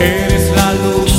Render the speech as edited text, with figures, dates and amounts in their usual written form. Eres la luz.